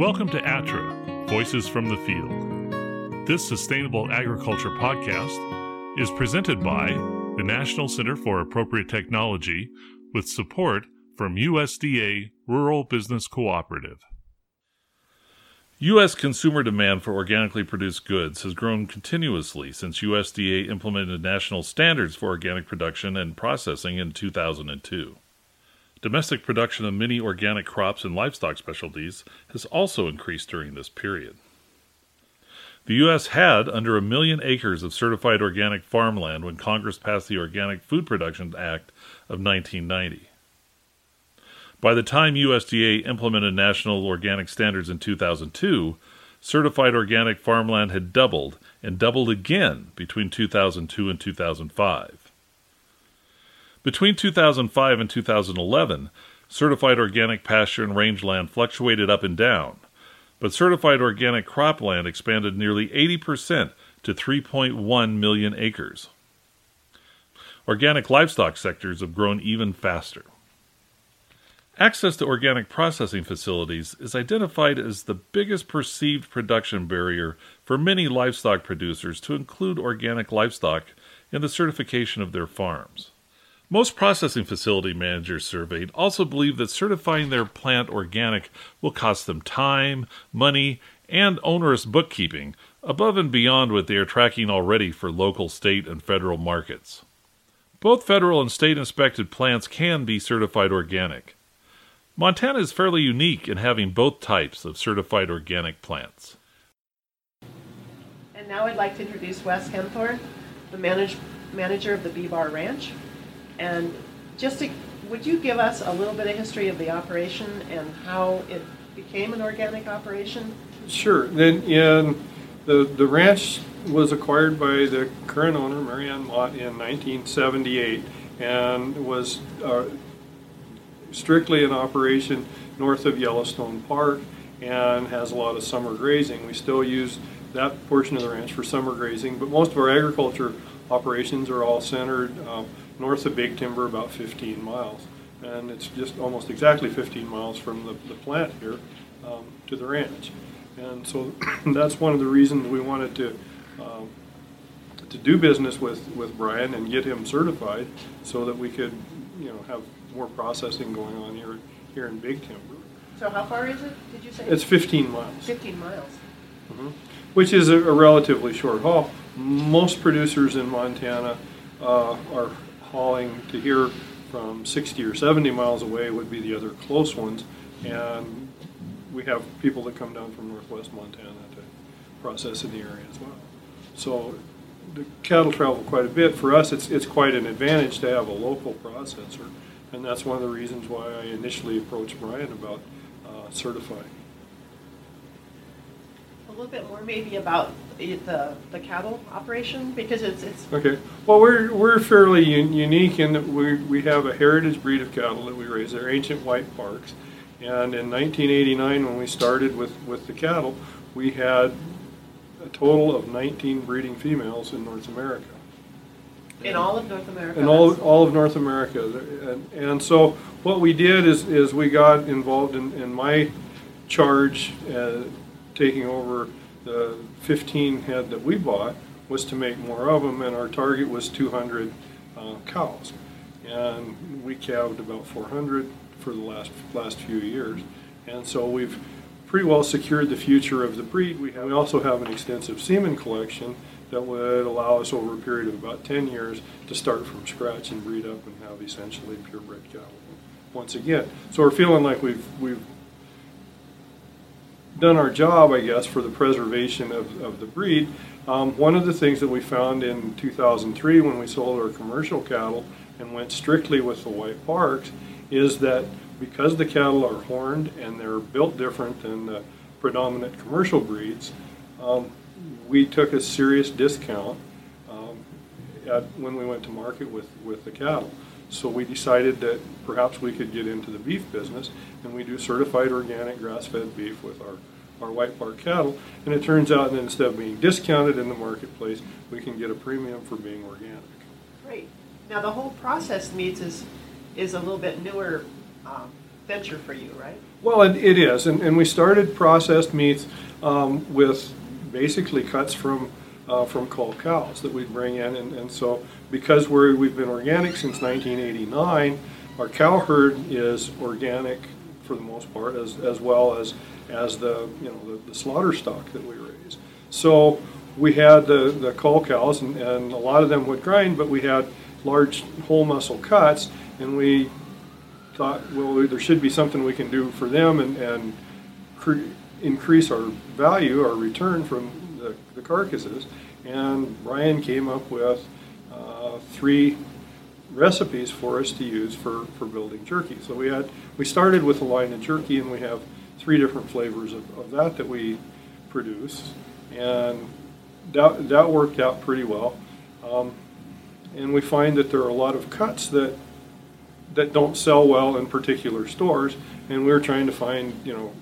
Welcome to ATTRA, Voices from the Field. This sustainable agriculture podcast is presented by the National Center for Appropriate Technology with support from USDA Rural Business Cooperative. U.S. consumer demand for organically produced goods has grown continuously since USDA implemented national standards for organic production and processing in 2002. Domestic production of many organic crops and livestock specialties has also increased during this period. The U.S. had under 1 million acres of certified organic farmland when Congress passed the Organic Food Production Act of 1990. By the time USDA implemented national organic standards in 2002, certified organic farmland had doubled and doubled again between 2002 and 2005. Between 2005 and 2011, certified organic pasture and rangeland fluctuated up and down, but certified organic cropland expanded nearly 80% to 3.1 million acres. Organic livestock sectors have grown even faster. Access to organic processing facilities is identified as the biggest perceived production barrier for many livestock producers to include organic livestock in the certification of their farms. Most processing facility managers surveyed also believe that certifying their plant organic will cost them time, money, and onerous bookkeeping above and beyond what they are tracking already for local, state, and federal markets. Both federal and state-inspected plants can be certified organic. Montana is fairly unique in having both types of certified organic plants. And now I'd like to introduce Wes Henthorne, the manager of the Bee Bar Ranch. And would you give us a little bit of history of the operation and how it became an organic operation? Sure. The ranch was acquired by the current owner, Marianne Mott, in 1978 and was strictly in operation north of Yellowstone Park and has a lot of summer grazing. We still use that portion of the ranch for summer grazing, but most of our agriculture operations are all centered north of Big Timber, about 15 miles. And it's just almost exactly 15 miles from the plant here to the ranch. And so that's one of the reasons we wanted to do business with Brian and get him certified so that we could have more processing going on here in Big Timber. So how far is it, did you say? It's 15 miles. 15 miles. Mm-hmm. Which is a relatively short haul. Most producers in Montana are hauling to here from 60 or 70 miles away would be the other close ones. And we have people that come down from northwest Montana to process in the area as well. So the cattle travel quite a bit. For us, it's quite an advantage to have a local processor. And that's one of the reasons why I initially approached Brian about certifying. A little bit more maybe about the cattle operation, because it's... Okay. Well, we're fairly unique in that we have a heritage breed of cattle that we raise. They're ancient white parks. And in 1989, when we started with the cattle, we had a total of 19 breeding females in North America. In all of North America? In all of North America. And so what we did is we got involved in my charge, taking over the 15 head that we bought, was to make more of them, and our target was 200 cows. And we calved about 400 for the last few years. And so we've pretty well secured the future of the breed. We also have an extensive semen collection that would allow us over a period of about 10 years to start from scratch and breed up and have essentially purebred cattle once again. So we're feeling like we've done our job, I guess, for the preservation of the breed. One of the things that we found in 2003 when we sold our commercial cattle and went strictly with the white parks is that because the cattle are horned and they're built different than the predominant commercial breeds, we took a serious discount when we went to market with the cattle. So we decided that perhaps we could get into the beef business, and we do certified organic grass-fed beef with our white park cattle. And it turns out that instead of being discounted in the marketplace, we can get a premium for being organic. Great. Now the whole processed meats is a little bit newer venture for you, right? Well, it is, and we started processed meats with basically cuts from culled cows that we bring in, and so because we've been organic since 1989, our cow herd is organic for the most part, as well as the slaughter stock that we raise. So we had the cull cows, and a lot of them would grind, but we had large whole muscle cuts, and we thought, well, there should be something we can do for them and increase our value, our return from the carcasses. And Brian came up with three recipes for us to use for building jerky. So we started with a line of jerky, and we have three different flavors of that we produce, and that worked out pretty well. And we find that there are a lot of cuts that don't sell well in particular stores, and we were trying to find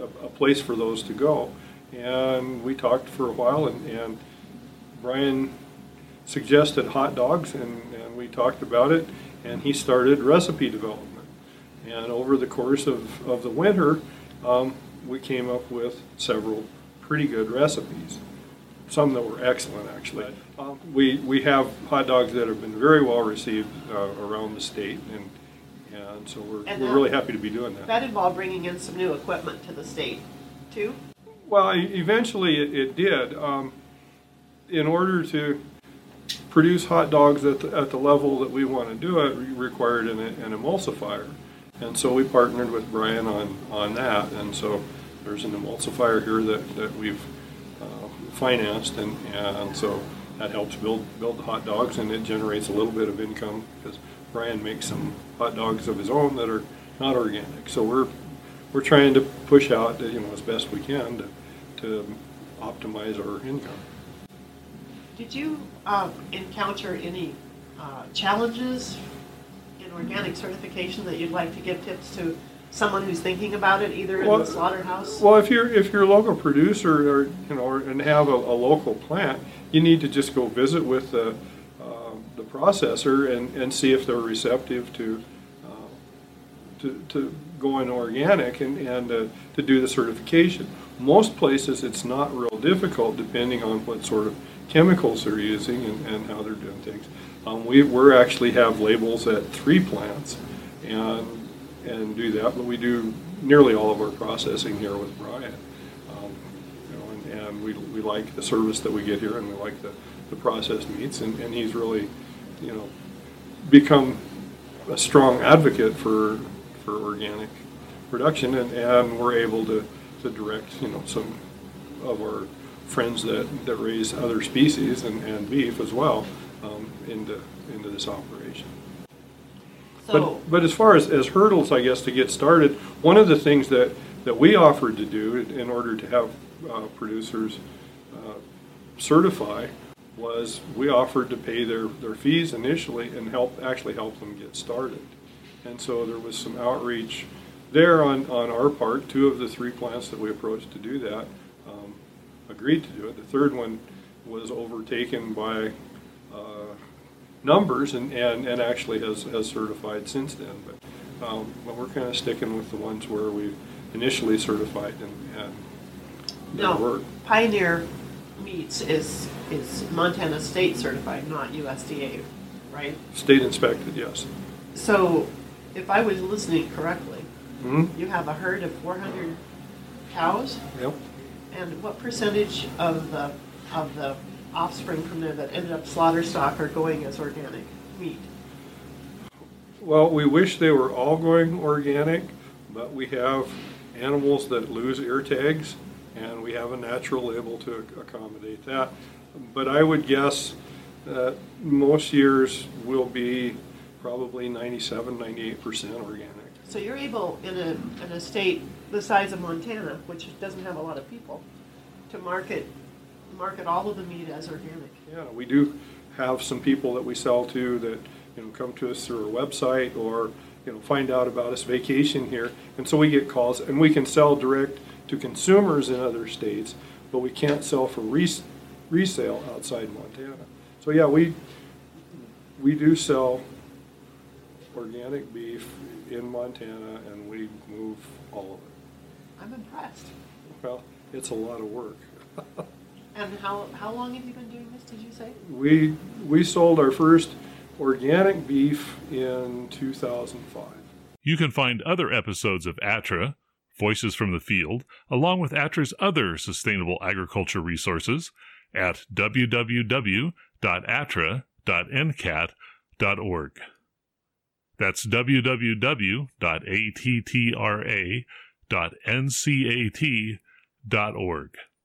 a place for those to go. And we talked for a while, and Brian suggested hot dogs, and we talked about it, and he started recipe development. And over the course of the winter, we came up with several pretty good recipes, some that were excellent actually. We have hot dogs that have been very well received around the state, and so we're really happy to be doing that. That involved bringing in some new equipment to the state too? Well, eventually it did. In order to produce hot dogs at the level that we want to do it, required an emulsifier. And so we partnered with Brian on that, and so there's an emulsifier here that we've financed, and so that helps build the hot dogs, and it generates a little bit of income because Brian makes some hot dogs of his own that are not organic. So we're trying to push out as best we can to optimize our income. Did you encounter any challenges in organic certification that you'd like to give tips to someone who's thinking about it, either in the slaughterhouse? Well, if you're a local producer or and have a local plant, you need to just go visit with the processor and see if they're receptive to going organic and to do the certification. Most places it's not real difficult, depending on what sort of chemicals they're using and how they're doing things. We actually have labels at 3 plants and do that, but we do nearly all of our processing here with Brian. We like the service that we get here, and we like the processed meats, and he's really become a strong advocate for organic production, and we're able to direct some of our friends that raise other species and beef as well into this operation. But as far as hurdles, I guess, to get started, one of the things that we offered to do in order to have producers certify was we offered to pay their fees initially and help them get started. And so there was some outreach there on our part. 2 of the 3 plants that we approached to do that agreed to do it. The 3rd one was overtaken by numbers and actually has certified since then. But we're kind of sticking with the ones where we initially certified and no, Pioneer Meats is Montana State certified, not USDA, right? State inspected, yes. So if I was listening correctly, you have a herd of 400 cows? Yep. And what percentage of the offspring from there that ended up slaughter stock are going as organic meat? Well, we wish they were all going organic, but we have animals that lose ear tags, and we have a natural label to accommodate that. But I would guess that most years will be probably 97, 98% organic. So you're able, in a state the size of Montana, which doesn't have a lot of people, to market all of the meat as organic. Yeah, we do have some people that we sell to that come to us through our website or find out about us vacation here, and so we get calls, and we can sell direct to consumers in other states, but we can't sell for resale outside Montana. So yeah, we do sell organic beef in Montana, and we move all of it. I'm impressed. Well, it's a lot of work. And how long have you been doing this, did you say? We sold our first organic beef in 2005. You can find other episodes of ATTRA, Voices from the Field, along with ATTRA's other sustainable agriculture resources at www.atra.ncat.org. That's www.attra.ncat.org.